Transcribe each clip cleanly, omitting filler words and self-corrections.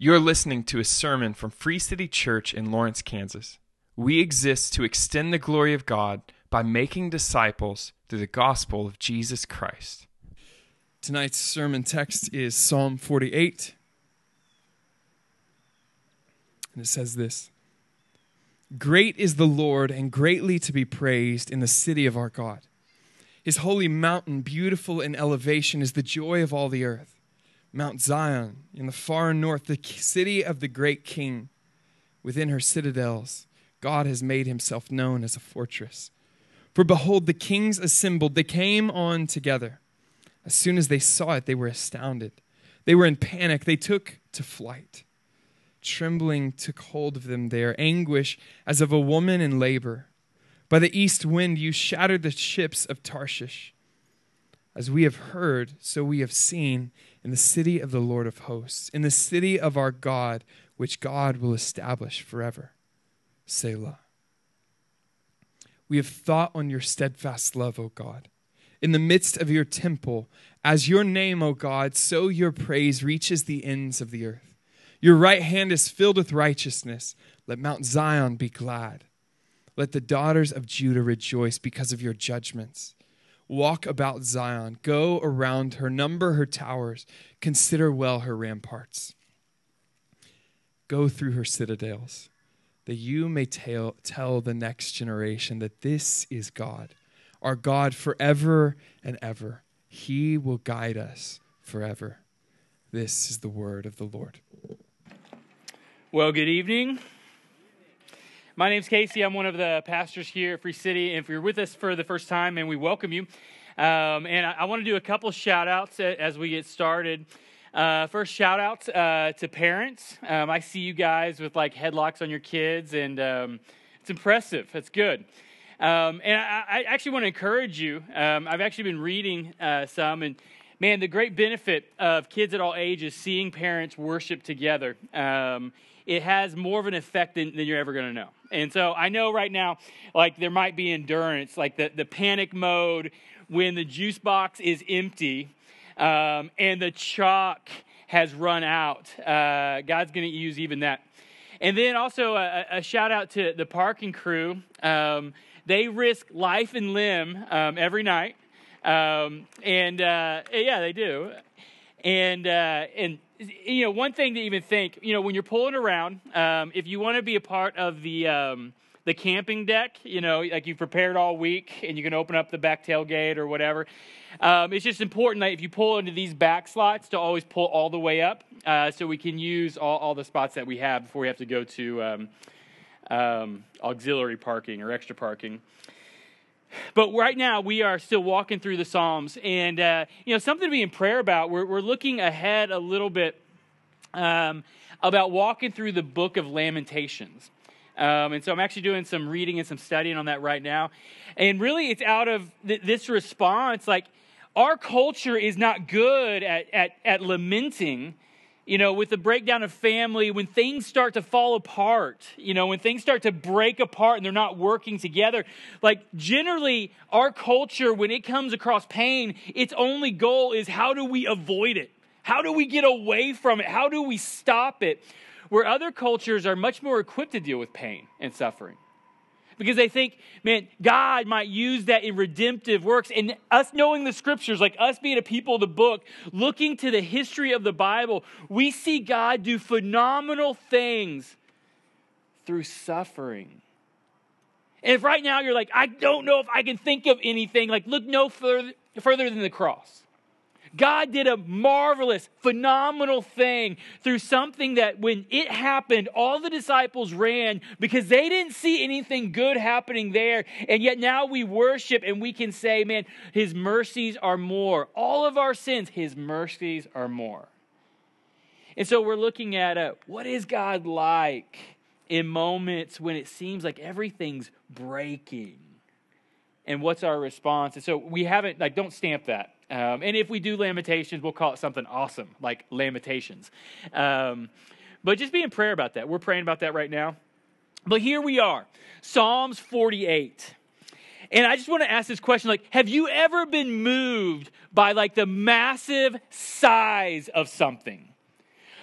You're listening to a sermon from Free City Church in Lawrence, Kansas. We exist to extend the glory of God by making disciples through the gospel of Jesus Christ. Tonight's sermon text is Psalm 48. And it says this: Great is the Lord and greatly to be praised in the city of our God. His holy mountain, beautiful in elevation, is the joy of all the earth. Mount Zion, in the far north, the city of the great king. Within her citadels, God has made himself known as a fortress. For behold, the kings assembled, they came on together. As soon as they saw it, they were astounded. They were in panic, they took to flight. Trembling took hold of them there, anguish as of a woman in labor. By the east wind you shattered the ships of Tarshish. As we have heard, so we have seen in the city of the Lord of hosts, in the city of our God, which God will establish forever. Selah. We have thought on your steadfast love, O God, in the midst of your temple. As your name, O God, so your praise reaches the ends of the earth. Your right hand is filled with righteousness. Let Mount Zion be glad. Let the daughters of Judah rejoice because of your judgments. Walk about Zion, go around her, number her towers, consider well her ramparts. Go through her citadels, that you may tell the next generation that this is God, our God forever and ever. He will guide us forever. This is the word of the Lord. Well, good evening. My name's Casey. I'm one of the pastors here at Free City. And if you're with us for the first time, and we welcome you. And I want to do a couple shout-outs as we get started. First, shout-outs to parents. I see you guys with, like, headlocks on your kids, and it's impressive. That's good. And I actually want to encourage you. I've actually been reading some, and, man, the great benefit of kids at all ages seeing parents worship together. It has more of an effect than you're ever going to know. And so I know right now, like, there might be endurance, like the panic mode when the juice box is empty and the chalk has run out. God's going to use even that. And then also a shout out to the parking crew. They risk life and limb every night. Yeah, they do. And you know, one thing to even think, you know, when you're pulling around, if you want to be a part of the camping deck, you know, like you've prepared all week and you can open up the back tailgate or whatever, it's just important that if you pull into these back slots to always pull all the way up so we can use all the spots that we have before we have to go to auxiliary parking or extra parking. But right now, we are still walking through the Psalms, and, you know, something to be in prayer about. We're looking ahead a little bit about walking through the book of Lamentations. And so I'm actually doing some reading and some studying on that right now. And really, it's out of this response, like, our culture is not good at lamenting, you know, with the breakdown of family, when things start to fall apart, you know, when things start to break apart and they're not working together. Like, generally, our culture, when it comes across pain, its only goal is how do we avoid it? How do we get away from it? How do we stop it? Where other cultures are much more equipped to deal with pain and suffering. Because they think, man, God might use that in redemptive works. And us knowing the scriptures, like us being a people of the book, looking to the history of the Bible, we see God do phenomenal things through suffering. And if right now you're like, I don't know if I can think of anything, like, look no further than the cross. God did a marvelous, phenomenal thing through something that when it happened, all the disciples ran because they didn't see anything good happening there. And yet now we worship and we can say, man, his mercies are more. All of our sins, his mercies are more. And so we're looking at what is God like in moments when it seems like everything's breaking? And what's our response? And so we haven't, like, don't stamp that. And if we do Lamentations, we'll call it something awesome, like Lamentations. But just be in prayer about that. We're praying about that right now. But here we are, Psalms 48. And I just want to ask this question, like, have you ever been moved by, like, the massive size of something?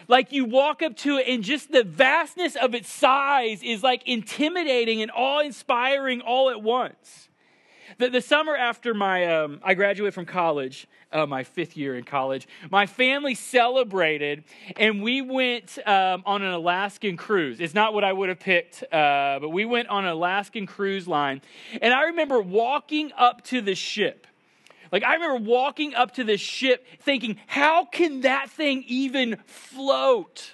like you walk up to it and just the vastness of its size is like intimidating and awe-inspiring all at once. The summer after my I graduated from college, my fifth year in college, my family celebrated and we went on an Alaskan cruise. It's not what I would have picked, but we went on an Alaskan cruise line. And I remember walking up to the ship. Thinking, how can that thing even float?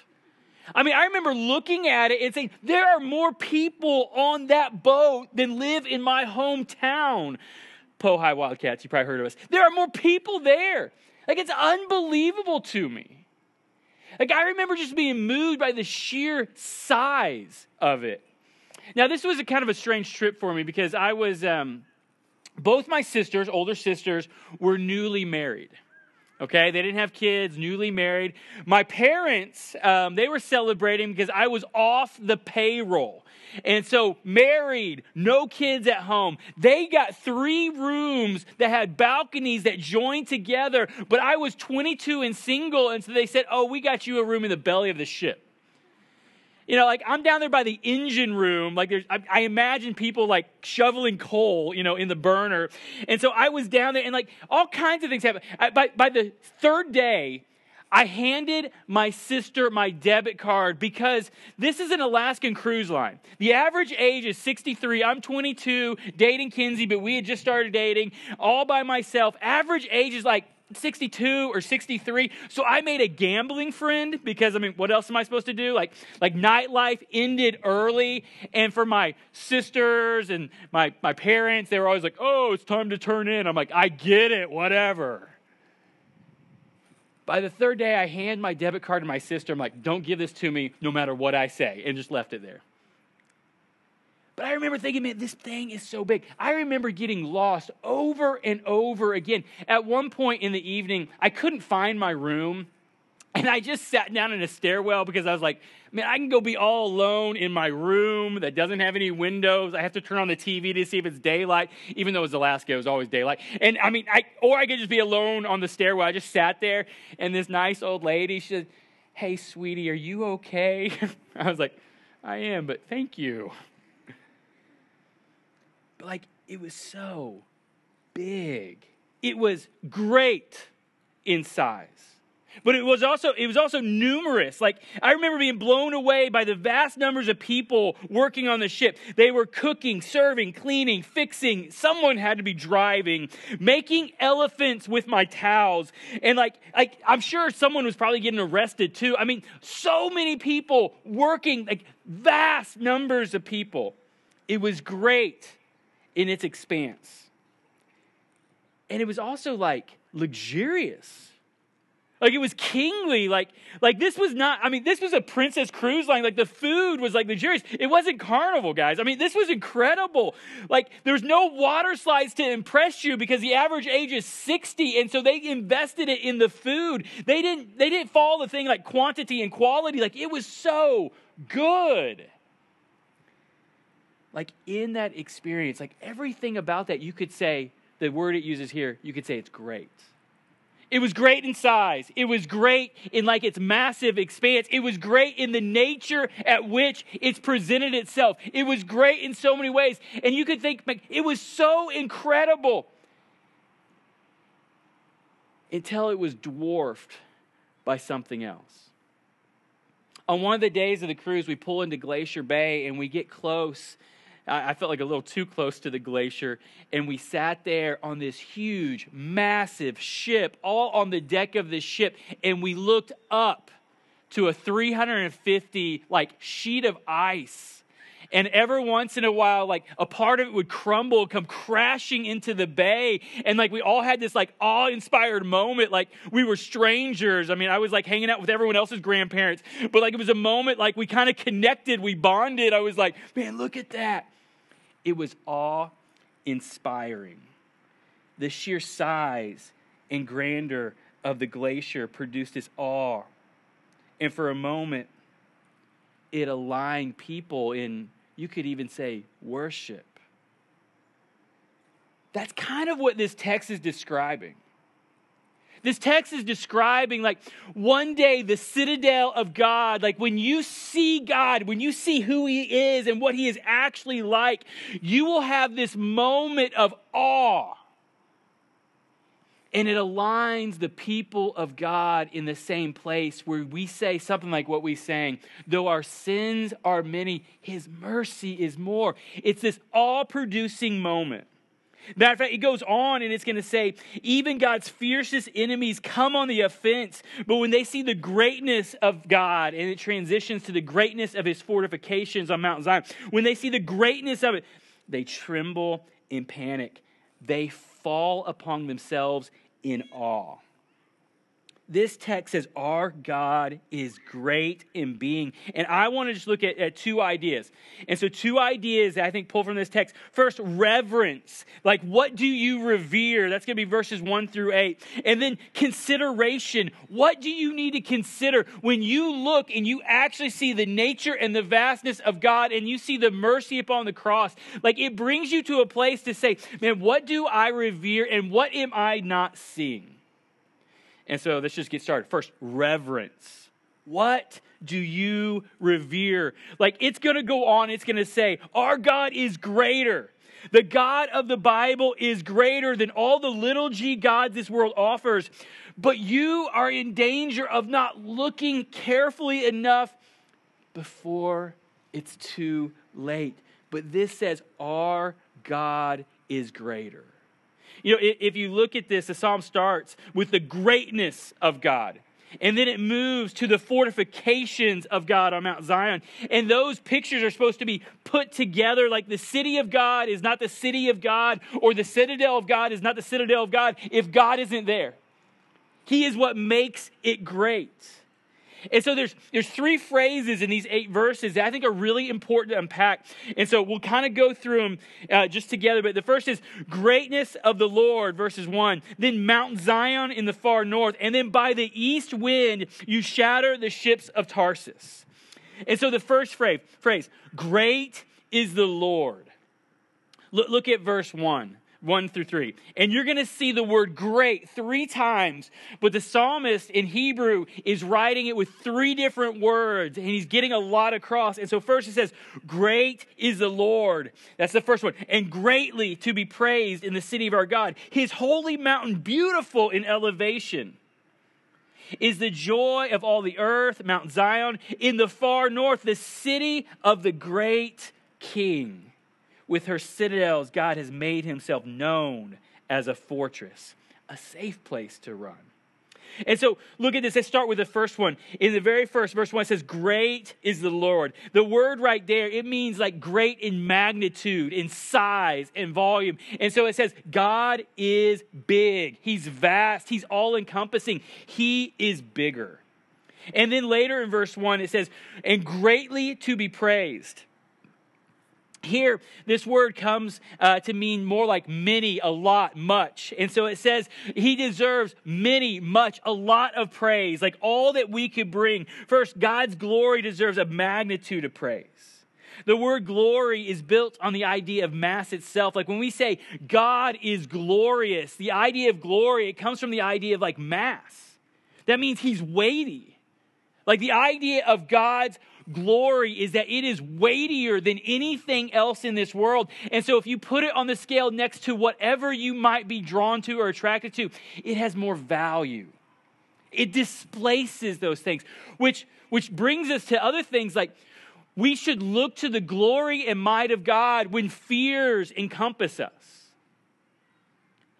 I mean, I remember looking at it and saying, there are more people on that boat than live in my hometown. Pojoaque Wildcats, you probably heard of us. There are more people there. Like, it's unbelievable to me. Like, I remember just being moved by the sheer size of it. Now, this was a kind of a strange trip for me because I was, both my sisters, older sisters, were newly married. Okay, they didn't have kids, newly married. My parents, they were celebrating because I was off the payroll. And so married, no kids at home. They got 3 rooms that had balconies that joined together, but I was 22 and single. And so they said, oh, we got you a room in the belly of the ship. You know, like I'm down there by the engine room. Like there's, I imagine people like shoveling coal, you know, in the burner. And so I was down there and like all kinds of things happened. By the third day, I handed my sister my debit card because this is an Alaskan cruise line. The average age is 63. I'm 22, dating Kinsey, but we had just started dating all by myself. Average age is like 62 or 63. So I made a gambling friend because, I mean, what else am I supposed to do? Like nightlife ended early. And for my sisters and my parents, they were always like, oh, it's time to turn in. I'm like, I get it, whatever. By the third day, I hand my debit card to my sister. I'm like, don't give this to me no matter what I say. And just left it there. But I remember thinking, man, this thing is so big. I remember getting lost over and over again. At one point in the evening, I couldn't find my room. And I just sat down in a stairwell because I was like, man, I can go be all alone in my room that doesn't have any windows. I have to turn on the TV to see if it's daylight, even though it's Alaska, it was always daylight. And I mean, I could just be alone on the stairwell. I just sat there and this nice old lady, she said, hey, sweetie, are you okay? I was like, I am, but thank you. Like, it was so big. It was great in size. But it was also numerous. Like, I remember being blown away by the vast numbers of people working on the ship. They were cooking, serving, cleaning, fixing. Someone had to be driving, making elephants with my towels. And like I'm sure someone was probably getting arrested too. I mean, so many people working, like vast numbers of people. It was great in its expanse. And it was also like luxurious. Like it was kingly. Like this was not, I mean, this was a Princess Cruise line. Like the food was like luxurious. It wasn't carnival, guys. I mean, this was incredible. Like there's no water slides to impress you because the average age is 60. And so they invested it in the food. They didn't follow the thing like quantity and quality. Like it was so good. Like in that experience, like everything about that, you could say, the word it uses here, you could say it's great. It was great in size. It was great in like its massive expanse. It was great in the nature at which it's presented itself. It was great in so many ways. And you could think, like, it was so incredible until it was dwarfed by something else. On one of the days of the cruise, we pull into Glacier Bay and we get close. I felt like a little too close to the glacier, and we sat there on this huge, massive ship, all on the deck of the ship, and we looked up to a 350, like, sheet of ice. And every once in a while, like, a part of it would crumble, come crashing into the bay. And, like, we all had this, like, awe-inspired moment. Like, we were strangers. I mean, I was, like, hanging out with everyone else's grandparents. But, like, it was a moment, like, we kind of connected. We bonded. I was like, man, look at that. It was awe-inspiring. The sheer size and grandeur of the glacier produced this awe. And for a moment, it aligned people in, you could even say, worship. That's kind of what this text is describing. This text is describing like one day the citadel of God, like when you see God, when you see who he is and what he is actually like, you will have this moment of awe. And it aligns the people of God in the same place where we say something like what we sang, though our sins are many, his mercy is more. It's this awe-producing moment. Matter of fact, it goes on and it's going to say, even God's fiercest enemies come on the offense, but when they see the greatness of God, and it transitions to the greatness of his fortifications on Mount Zion, when they see the greatness of it, they tremble in panic. They fall upon themselves in awe. This text says our God is great in being. And I want to just look at two ideas. And so two ideas that I think pull from this text. First, reverence. Like, what do you revere? That's going to be verses 1-8. And then consideration. What do you need to consider when you look and you actually see the nature and the vastness of God and you see the mercy upon the cross? Like, it brings you to a place to say, man, what do I revere and what am I not seeing? And so let's just get started. First, reverence. What do you revere? Like, it's going to go on. It's going to say, our God is greater. The God of the Bible is greater than all the little g gods this world offers. But you are in danger of not looking carefully enough before it's too late. But this says, our God is greater. You know, if you look at this, the psalm starts with the greatness of God. And then it moves to the fortifications of God on Mount Zion. And those pictures are supposed to be put together like the city of God is not the city of God, or the citadel of God is not the citadel of God if God isn't there. He is what makes it great. And so there's three phrases in these 8 verses that I think are really important to unpack. And so we'll kind of go through them just together. But the first is greatness of the Lord, verses 1. Then Mount Zion in the far north. And then by the east wind, you shatter the ships of Tarshish. And so the first phrase, great is the Lord. Look at verse 1-3. And you're going to see the word great 3 times, but the psalmist in Hebrew is writing it with 3 different words, and he's getting a lot across. And so first it says, great is the Lord. That's the first one. And greatly to be praised in the city of our God. His holy mountain, beautiful in elevation, is the joy of all the earth, Mount Zion, in the far north, the city of the great King. With her citadels, God has made himself known as a fortress, a safe place to run. And so look at this. Let's start with the first one. In the very first verse 1, it says, great is the Lord. The word right there, it means like great in magnitude, in size, in volume. And so it says, God is big. He's vast. He's all-encompassing. He is bigger. And then later in verse 1, it says, and greatly to be praised. Here, this word comes to mean more like many, a lot, much. And so it says he deserves many, much, a lot of praise, like all that we could bring. First, God's glory deserves a magnitude of praise. The word glory is built on the idea of mass itself. Like when we say God is glorious, the idea of glory, it comes from the idea of like mass. That means he's weighty. Like the idea of God's glory is that it is weightier than anything else in this world. And so if you put it on the scale next to whatever you might be drawn to or attracted to, it has more value. It displaces those things, which brings us to other things like we should look to the glory and might of God when fears encompass us.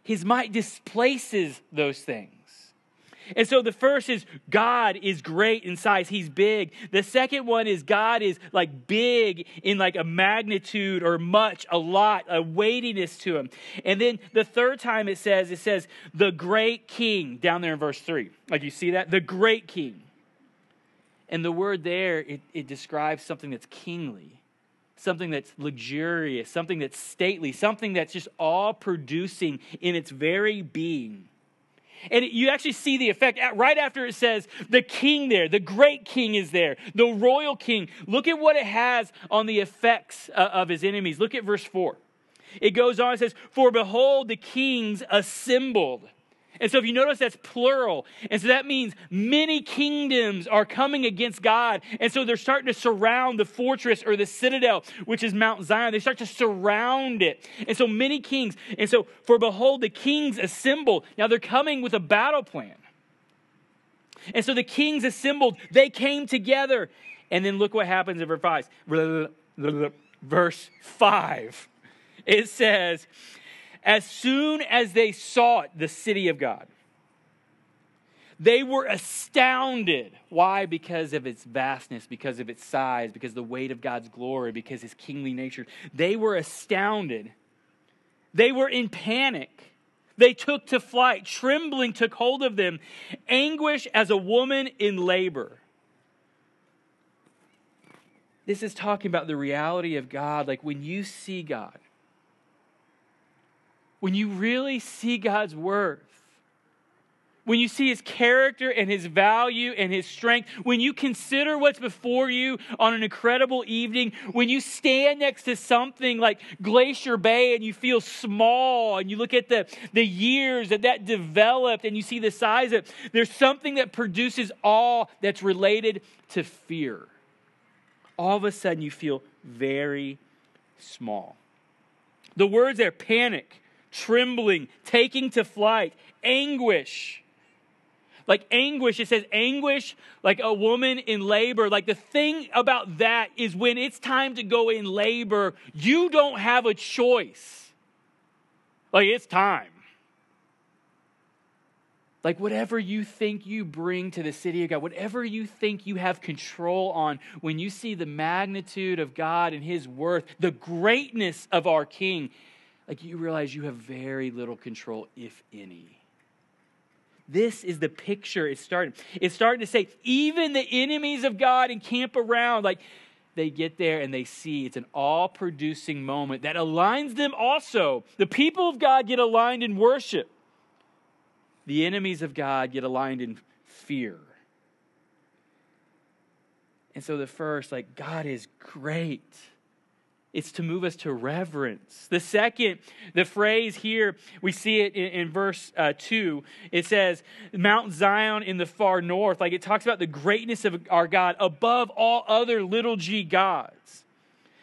His might displaces those things. And so the first is God is great in size. He's big. The second one is God is like big in like a magnitude or much, a lot, a weightiness to him. And then the third time it says the great King down there in verse 3. Like you see that? The great King. And the word there, it describes something that's kingly, something that's luxurious, something that's stately, something that's just all-producing in its very being. And you actually see the effect right after it says the king there, the great king is there, the royal king. Look at what it has on the effects of his enemies. Look at verse 4. It goes on and says, for behold, the kings assembled. And so if you notice, that's plural. And so that means many kingdoms are coming against God. And so they're starting to surround the fortress or the citadel, which is Mount Zion. They start to surround it. And so many kings. And so for behold, the kings assembled. Now they're coming with a battle plan. And so the kings assembled. They came together. And then look what happens in verse 5. It says, as soon as they saw it, the city of God, they were astounded. Why? Because of its vastness, because of its size, because of the weight of God's glory, because his kingly nature. They were astounded. They were in panic. They took to flight. Trembling took hold of them. Anguish as a woman in labor. This is talking about the reality of God. Like when you see God, when you really see God's worth, when you see his character and his value and his strength, when you consider what's before you on an incredible evening, when you stand next to something like Glacier Bay and you feel small and you look at the years that developed and you see the size of it, there's something that produces awe that's related to fear. All of a sudden, you feel very small. The words there, panic, trembling, taking to flight, anguish. Like anguish, it says anguish like a woman in labor. Like the thing about that is when it's time to go in labor, you don't have a choice. Like it's time. Like whatever you think you bring to the city of God, whatever you think you have control on, when you see the magnitude of God and his worth, the greatness of our King, like you realize you have very little control, if any. This is the picture it's starting. It's starting to say, even the enemies of God encamp around, like they get there and they see it's an awe-producing moment that aligns them also. The people of God get aligned in worship. The enemies of God get aligned in fear. And so the first, like, God is great. It's to move us to reverence. The second, the phrase here, we see it in verse 2. It says, Mount Zion in the far north. Like, it talks about the greatness of our God above all other little g gods.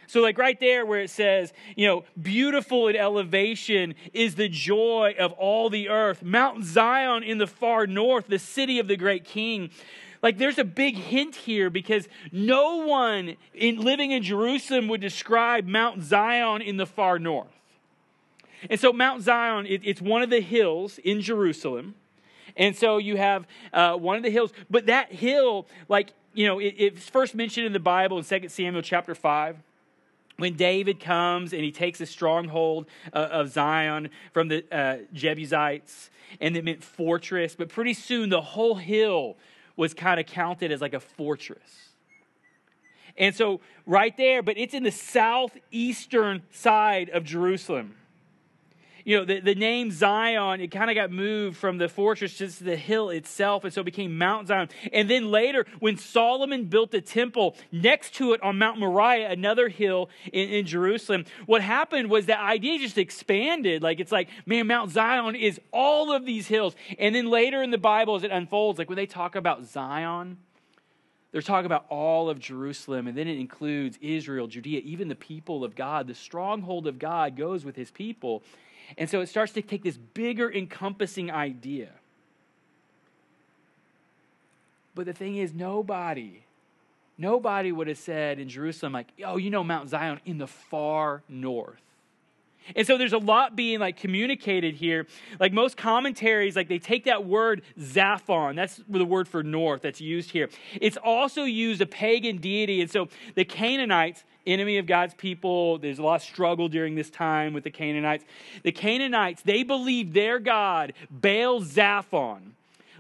So like right there where it says, you know, beautiful in elevation is the joy of all the earth. Mount Zion in the far north, the city of the great King. Like there's a big hint here because no one living in Jerusalem would describe Mount Zion in the far north. And so Mount Zion, it's one of the hills in Jerusalem. And so you have one of the hills. But that hill, like, you know, it's first mentioned in the Bible in 2 Samuel chapter 5. When David comes and he takes a stronghold of Zion from the Jebusites, and it meant fortress, but pretty soon the whole hill was kind of counted as like a fortress. And so right there, but it's in the southeastern side of Jerusalem. You know, the name Zion, it kind of got moved from the fortress to the hill itself, and so it became Mount Zion. And then later, when Solomon built the temple, next to it on Mount Moriah, another hill in Jerusalem, what happened was that idea just expanded. Like, it's like, man, Mount Zion is all of these hills. And then later in the Bible, as it unfolds, like when they talk about Zion, they're talking about all of Jerusalem, and then it includes Israel, Judea, even the people of God. The stronghold of God goes with his people. And so it starts to take this bigger, encompassing idea. But the thing is, nobody would have said in Jerusalem, like, oh, you know, Mount Zion in the far north. And so there's a lot being like communicated here. Like most commentaries, like they take that word Zaphon, that's the word for north that's used here. It's also used a pagan deity. And so the Canaanites, enemy of God's people, there's a lot of struggle during this time with the Canaanites. The Canaanites, they believed their god, Baal Zaphon,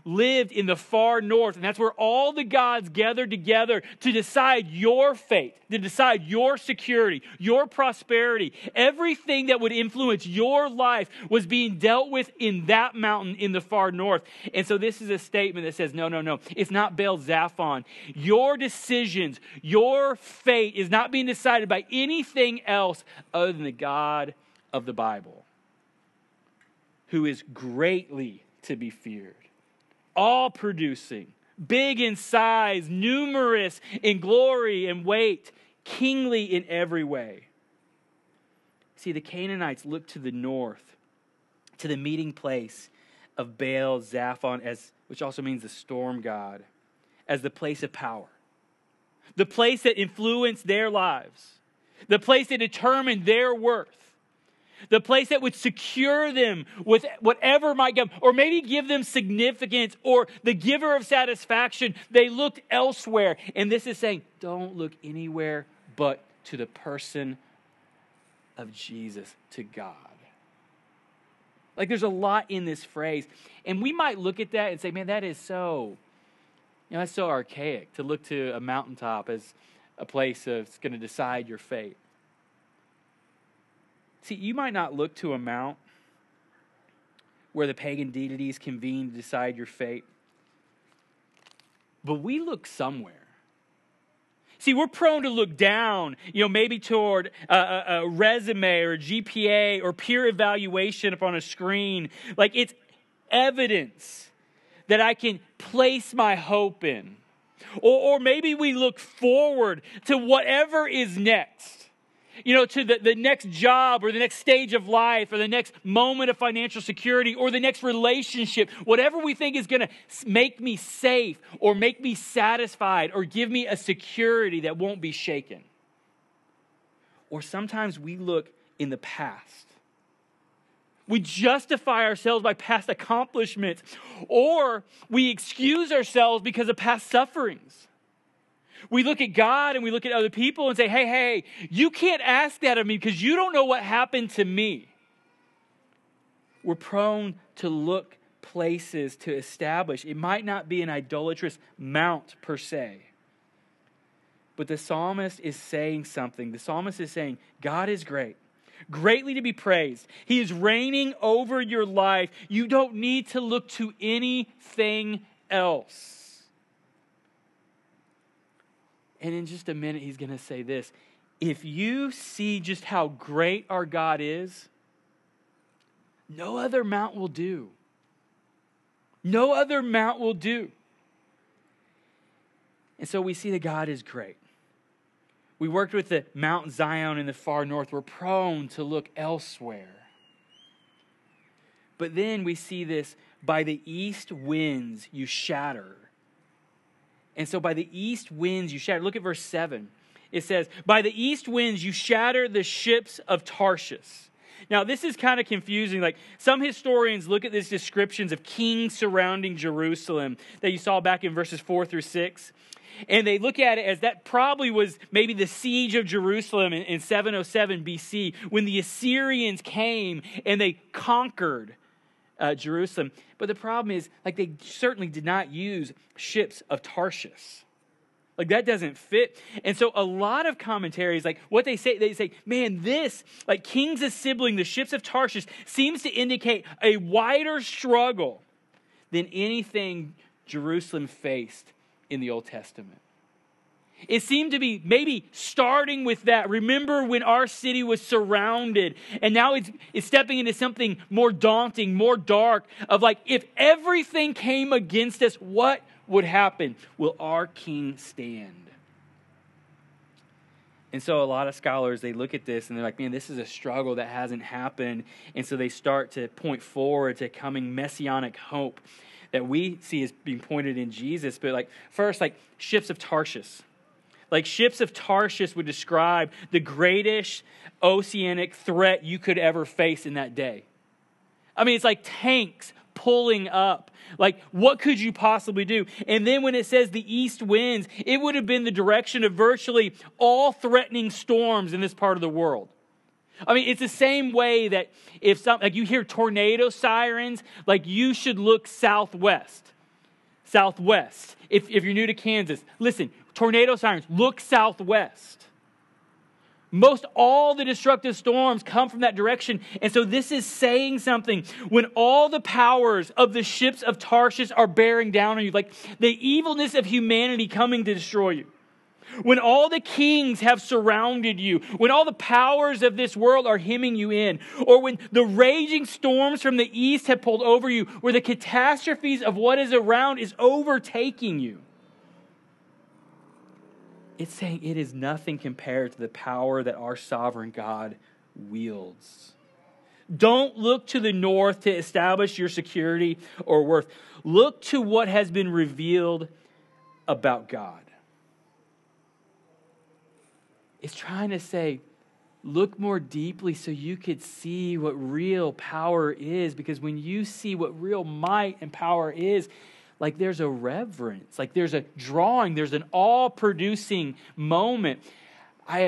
lived in the far north. And that's where all the gods gathered together to decide your fate, to decide your security, your prosperity. Everything that would influence your life was being dealt with in that mountain in the far north. And so this is a statement that says, no. It's not Baal Zaphon. Your decisions, your fate is not being decided by anything else other than the God of the Bible, who is greatly to be feared, all producing, big in size, numerous in glory and weight, kingly in every way. See, the Canaanites looked to the north, to the meeting place of Baal Zaphon, which also means the storm god, as the place of power, the place that influenced their lives, the place that determined their worth, the place that would secure them with whatever might come, or maybe give them significance or the giver of satisfaction. They looked elsewhere. And this is saying, don't look anywhere but to the person of Jesus, to God. Like, there's a lot in this phrase. And we might look at that and say, man, that is so, you know, that's so archaic to look to a mountaintop as a place that's going to decide your fate. See, you might not look to a mount where the pagan deities convene to decide your fate, but we look somewhere. See, we're prone to look down, you know, maybe toward a resume or a GPA or peer evaluation upon a screen. Like, it's evidence that I can place my hope in. Or maybe we look forward to whatever is next. You know, to the next job or the next stage of life or the next moment of financial security or the next relationship, whatever we think is going to make me safe or make me satisfied or give me a security that won't be shaken. Or sometimes we look in the past. We justify ourselves by past accomplishments, or we excuse ourselves because of past sufferings. We look at God and we look at other people and say, hey, you can't ask that of me because you don't know what happened to me. We're prone to look places to establish. It might not be an idolatrous mount per se, but the psalmist is saying something. The psalmist is saying, God is great, greatly to be praised. He is reigning over your life. You don't need to look to anything else. And in just a minute, he's going to say this. If you see just how great our God is, no other mount will do. No other mount will do. And so we see that God is great. We worked with the Mount Zion in the far north. We're prone to look elsewhere. But then we see this, by the east winds you shatter. And so by the east winds you shatter. Look at verse 7. It says, by the east winds you shatter the ships of Tarshish. Now, this is kind of confusing. Like, some historians look at these descriptions of kings surrounding Jerusalem that you saw back in verses 4 through 6. And they look at it as that probably was maybe the siege of Jerusalem in 707 BC when the Assyrians came and they conquered Jerusalem. But the problem is, like, they certainly did not use ships of Tarshish. Like, that doesn't fit. And so a lot of commentaries, like, what they say, man, this, like, kings of sibling, the ships of Tarshish, seems to indicate a wider struggle than anything Jerusalem faced in the Old Testament. It seemed to be maybe starting with that. Remember when our city was surrounded, and now it's stepping into something more daunting, more dark, of like, if everything came against us, what would happen? Will our king stand? And so a lot of scholars, they look at this and they're like, man, this is a struggle that hasn't happened. And so they start to point forward to coming messianic hope that we see as being pointed in Jesus. But like, first, like, ships of Tarshish. Like, ships of Tarshish would describe the greatest oceanic threat you could ever face in that day. I mean, it's like tanks pulling up. Like, what could you possibly do? And then when it says the east winds, it would have been the direction of virtually all threatening storms in this part of the world. I mean, it's the same way that if like you hear tornado sirens, like, you should look southwest. Southwest. If you're new to Kansas, listen, tornado sirens, look southwest. Most all the destructive storms come from that direction. And so this is saying something. When all the powers of the ships of Tarshish are bearing down on you, like the evilness of humanity coming to destroy you, when all the kings have surrounded you, when all the powers of this world are hemming you in, or when the raging storms from the east have pulled over you, where the catastrophes of what is around is overtaking you. It's saying it is nothing compared to the power that our sovereign God wields. Don't look to the north to establish your security or worth. Look to what has been revealed about God. It's trying to say, look more deeply so you could see what real power is. Because when you see what real might and power is, like there's a reverence, like there's a drawing, there's an awe-producing moment. My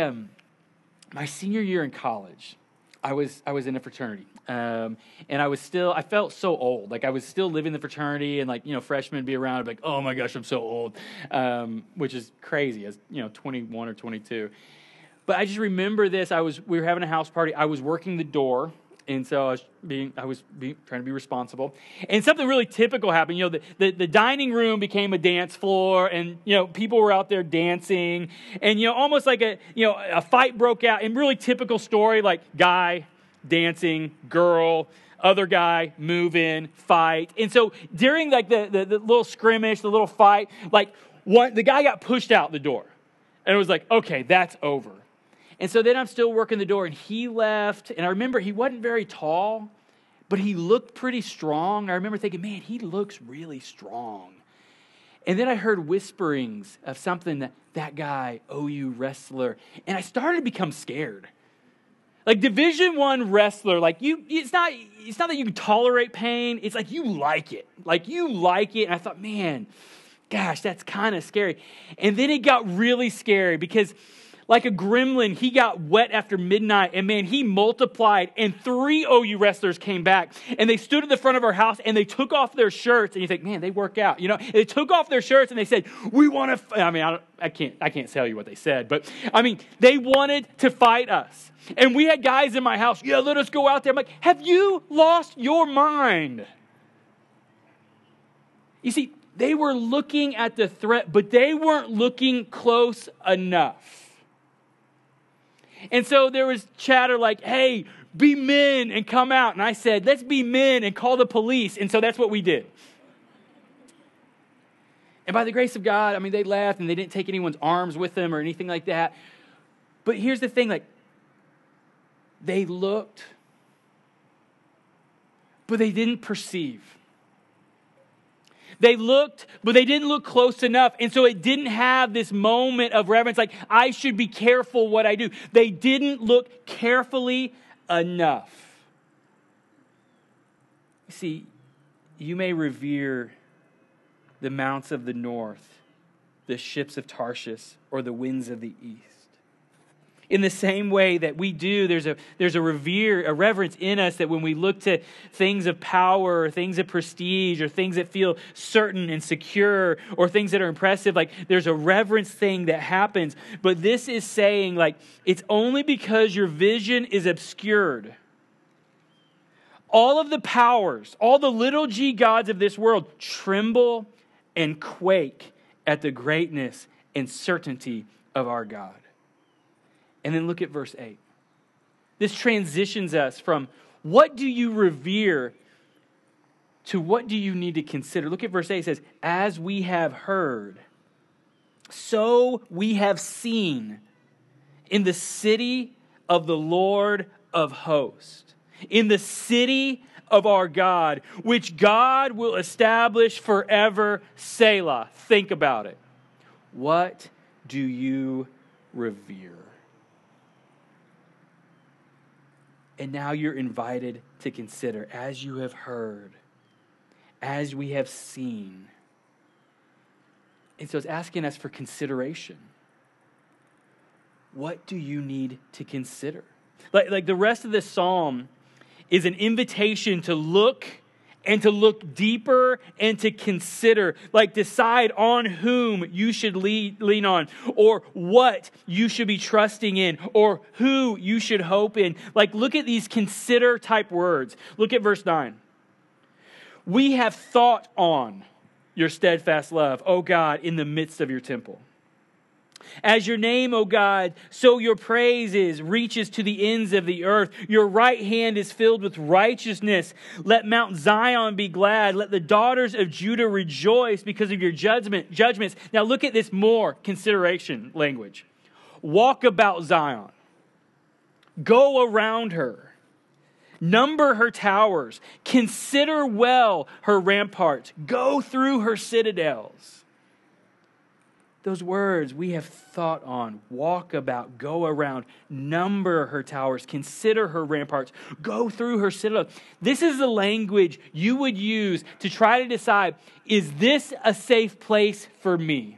senior year in college, I was in a fraternity, and I felt so old. Like I was still living the fraternity, and like, you know, freshmen be around, I'd be like, oh my gosh, I'm so old, which is crazy as, you know, 21 or 22. But I just remember this. We were having a house party. I was working the door, and so I was trying to be responsible. And something really typical happened. You know, the dining room became a dance floor, and, you know, people were out there dancing, and, you know, almost like a fight broke out. And really typical story, like guy dancing, girl, other guy move in, fight. And so during like the little skirmish, the little fight, like the guy got pushed out the door, and it was like, okay, that's over. And so then I'm still working the door, and he left. And I remember he wasn't very tall, but he looked pretty strong. I remember thinking, man, he looks really strong. And then I heard whisperings of something that guy, OU wrestler. And I started to become scared. Like Division I wrestler, like it's not that you can tolerate pain. It's like you like it. Like you like it. And I thought, man, gosh, that's kind of scary. And then it got really scary because, like a gremlin, he got wet after midnight, and man, he multiplied, and 3 OU wrestlers came back, and they stood at the front of our house, and they took off their shirts, and you think, man, they work out, you know, and they took off their shirts, and they said, we want to, I can't tell you what they said, but I mean, they wanted to fight us, and we had guys in my house, yeah, let us go out there. I'm like, have you lost your mind? You see, they were looking at the threat, but they weren't looking close enough. And so there was chatter like, hey, be men and come out. And I said, let's be men and call the police. And so that's what we did. And by the grace of God, I mean, they left and they didn't take anyone's arms with them or anything like that. But here's the thing, like, they looked, but they didn't perceive. They looked, but they didn't look close enough. And so it didn't have this moment of reverence, like, I should be careful what I do. They didn't look carefully enough. See, you may revere the mounts of the north, the ships of Tarshish, or the winds of the east. In the same way that we do, there's a reverence in us that when we look to things of power, or things of prestige, or things that feel certain and secure, or things that are impressive, like there's a reverence thing that happens. But this is saying, like, it's only because your vision is obscured. All of the powers, all the little g gods of this world tremble and quake at the greatness and certainty of our God. And then look at verse 8. This transitions us from what do you revere to what do you need to consider. Look at verse 8. It says, as we have heard, so we have seen in the city of the Lord of hosts, in the city of our God, which God will establish forever. Selah. Think about it. What do you revere? And now you're invited to consider, as you have heard, as we have seen. And so it's asking us for consideration. What do you need to consider? Like the rest of this psalm is an invitation to look and to look deeper and to consider. Like decide on whom you should lean on, or what you should be trusting in, or who you should hope in. Like look at these consider type words. Look at verse 9. We have thought on your steadfast love, O God, in the midst of your temple. As your name, O God, so your praise reaches to the ends of the earth. Your right hand is filled with righteousness. Let Mount Zion be glad. Let the daughters of Judah rejoice because of your judgments. Now look at this more consideration language. Walk about Zion. Go around her. Number her towers. Consider well her ramparts. Go through her citadels. Those words we have thought on, walk about, go around, number her towers, consider her ramparts, go through her citadels. This is the language you would use to try to decide, is this a safe place for me?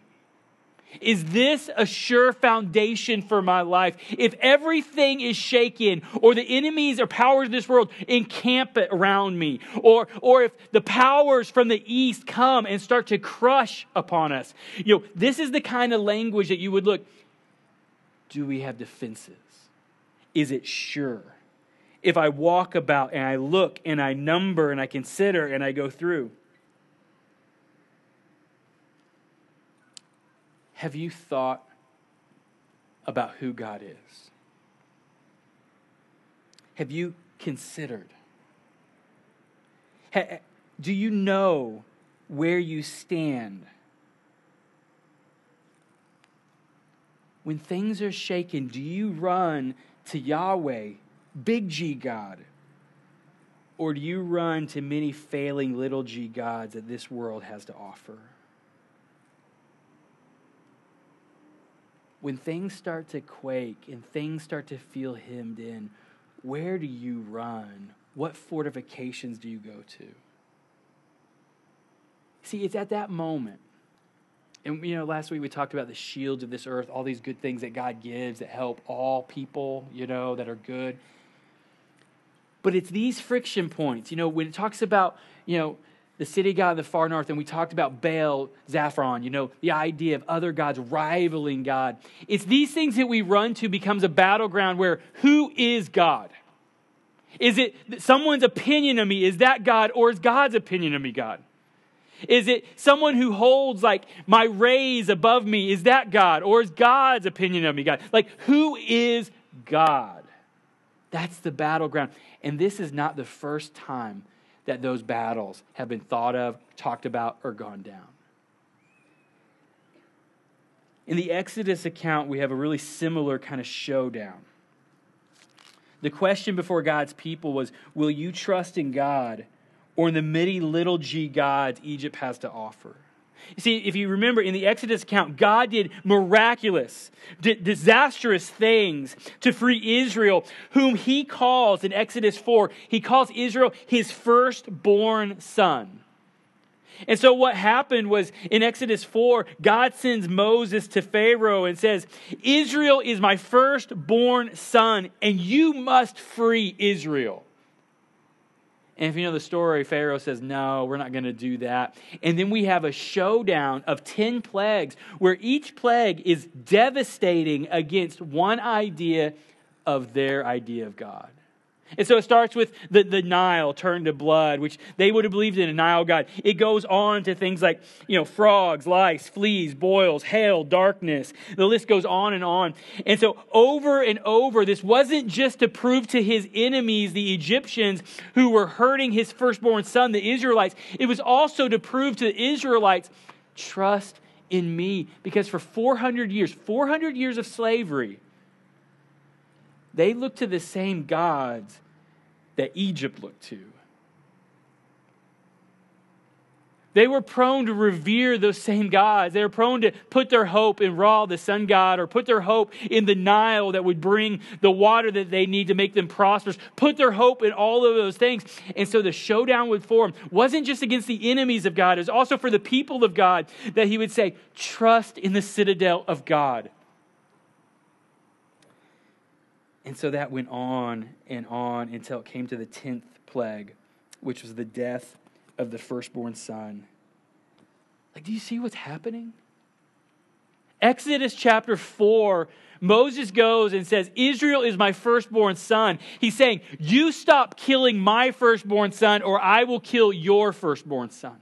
Is this a sure foundation for my life? If everything is shaken, or the enemies or powers of this world encamp around me, or if the powers from the east come and start to crush upon us, this is the kind of language that you would look. Do we have defenses? Is it sure? If I walk about and I look and I number and I consider and I go through. Have you thought about who God is? Have you considered? Do you know where you stand? When things are shaken, do you run to Yahweh, big G God? Or do you run to many failing little G gods that this world has to offer? When things start to quake and things start to feel hemmed in, where do you run? What fortifications do you go to? See, it's at that moment. And last week we talked about the shields of this earth, all these good things that God gives that help all people, that are good. But it's these friction points. When it talks about, the city god of the far north, and we talked about Baal Zaphon, the idea of other gods rivaling God. It's these things that we run to becomes a battleground where who is God? Is it someone's opinion of me? Is that God? Or is God's opinion of me God? Is it someone who holds my rays above me? Is that God? Or is God's opinion of me God? Who is God? That's the battleground. And this is not the first time that those battles have been thought of, talked about, or gone down. In the Exodus account, we have a really similar kind of showdown. The question before God's people was, will you trust in God or in the many little g gods Egypt has to offer? You see, if you remember in the Exodus account, God did miraculous, disastrous things to free Israel, whom he calls in Exodus 4, he calls Israel his firstborn son. And so what happened was in Exodus 4, God sends Moses to Pharaoh and says, Israel is my firstborn son, and you must free Israel. And if you know the story, Pharaoh says, no, we're not going to do that. And then we have a showdown of 10 plagues where each plague is devastating against one idea of their idea of God. And so it starts with the Nile turned to blood, which they would have believed in a Nile god. It goes on to things like, frogs, lice, fleas, boils, hail, darkness. The list goes on and on. And so over and over, this wasn't just to prove to his enemies, the Egyptians, who were hurting his firstborn son, the Israelites. It was also to prove to the Israelites, trust in me. Because for 400 years of slavery, they looked to the same gods that Egypt looked to. They were prone to revere those same gods. They were prone to put their hope in Ra, the sun god, or put their hope in the Nile that would bring the water that they need to make them prosperous. Put their hope in all of those things. And so the showdown would form wasn't just against the enemies of God. It was also for the people of God that he would say, trust in the citadel of God. And so that went on until it came to the 10th plague, which was the death of the firstborn son. Do you see what's happening? Exodus chapter 4, Moses goes and says, Israel is my firstborn son. He's saying, you stop killing my firstborn son or I will kill your firstborn son.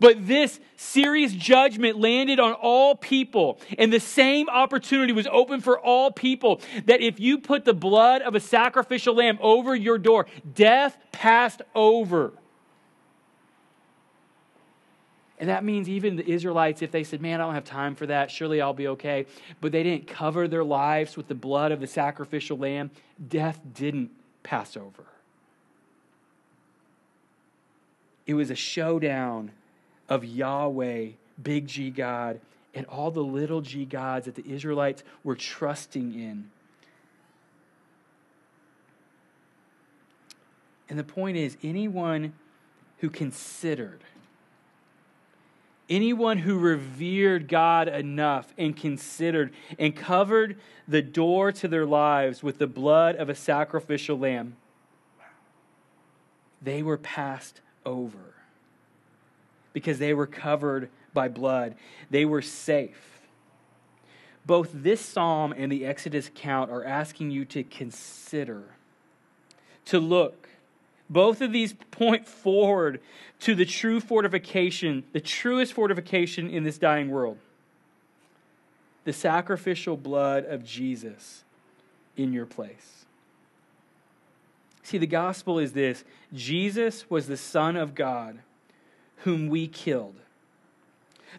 But this serious judgment landed on all people, and the same opportunity was open for all people, that if you put the blood of a sacrificial lamb over your door, death passed over. And that means even the Israelites, if they said, man, I don't have time for that, surely I'll be okay, but they didn't cover their lives with the blood of the sacrificial lamb, death didn't pass over. It was a showdown of Yahweh, big G God, and all the little g gods that the Israelites were trusting in. And the point is, anyone who considered, anyone who revered God enough and considered and covered the door to their lives with the blood of a sacrificial lamb, they were passed over because they were covered by blood. They were safe. Both this psalm and the Exodus account are asking you to consider, to look. Both of these point forward to the true fortification, the truest fortification in this dying world. The sacrificial blood of Jesus in your place. See, the gospel is this: Jesus was the Son of God whom we killed.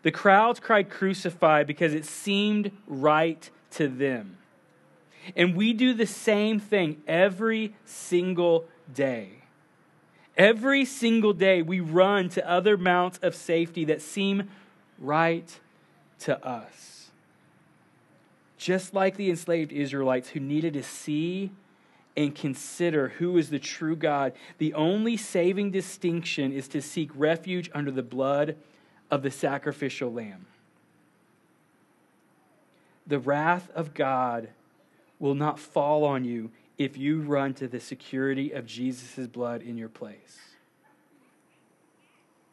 The crowds cried crucify because it seemed right to them. And we do the same thing every single day. Every single day we run to other mounts of safety that seem right to us. Just like the enslaved Israelites who needed to see and consider who is the true God, the only saving distinction is to seek refuge under the blood of the sacrificial lamb. The wrath of God will not fall on you if you run to the security of Jesus' blood in your place.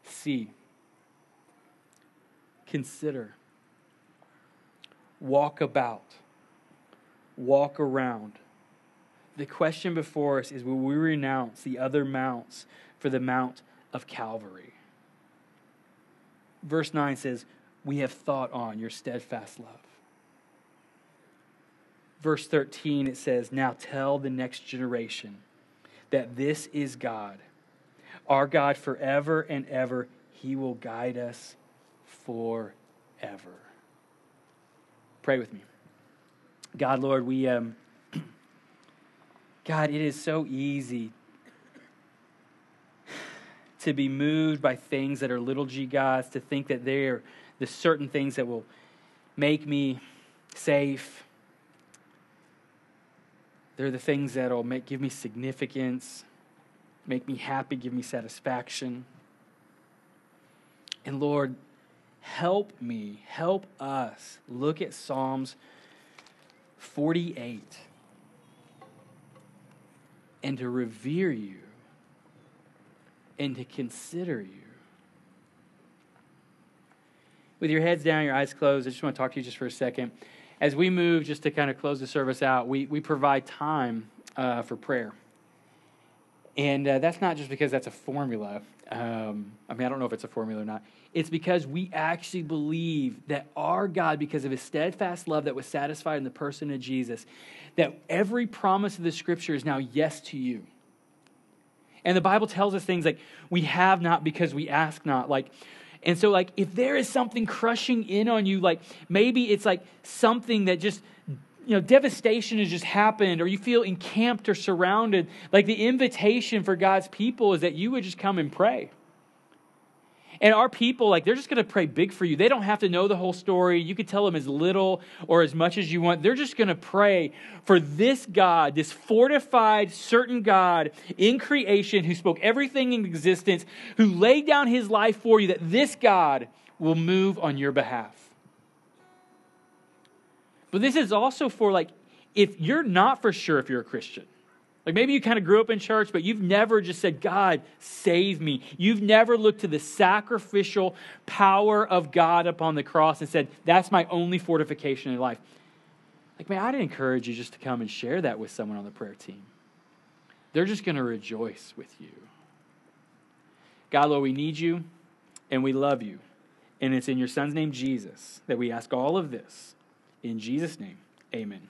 See, consider, walk about, walk around. The question before us is, will we renounce the other mounts for the Mount of Calvary? Verse 9 says, we have thought on your steadfast love. Verse 13, it says, now tell the next generation that this is God, our God forever and ever. He will guide us forever. Pray with me. God, Lord, we, God, it is so easy to be moved by things that are little g gods, to think that they're the certain things that will make me safe. They're the things that'll give me significance, make me happy, give me satisfaction. And Lord, help me, help us look at Psalms 48 and to revere you and to consider you. With your heads down, your eyes closed, I just want to talk to you just for a second. As we move, just to kind of close the service out, we provide time for prayer. And that's not just because that's a formula. I mean, I don't know if it's a formula or not. It's because we actually believe that our God, because of his steadfast love that was satisfied in the person of Jesus, that every promise of the Scripture is now yes to you. And the Bible tells us things like, we have not because we ask not, like, and so, like, if there is something crushing in on you, like maybe it's like something that just, you know, devastation has just happened, or you feel encamped or surrounded, like the invitation for God's people is that you would just come and pray. And our people, like, they're just going to pray big for you. They don't have to know the whole story. You could tell them as little or as much as you want. They're just going to pray for this God, this fortified, certain God in creation who spoke everything into existence, who laid down his life for you, that this God will move on your behalf. But this is also for, like, if you're not for sure if you're a Christian. Like maybe you kind of grew up in church, but you've never just said, God, save me. You've never looked to the sacrificial power of God upon the cross and said, that's my only fortification in life. Like, man, I'd encourage you just to come and share that with someone on the prayer team. They're just going to rejoice with you. God, Lord, we need you. and we love you. And it's in your Son's name, Jesus, that we ask all of this. In Jesus' name, amen.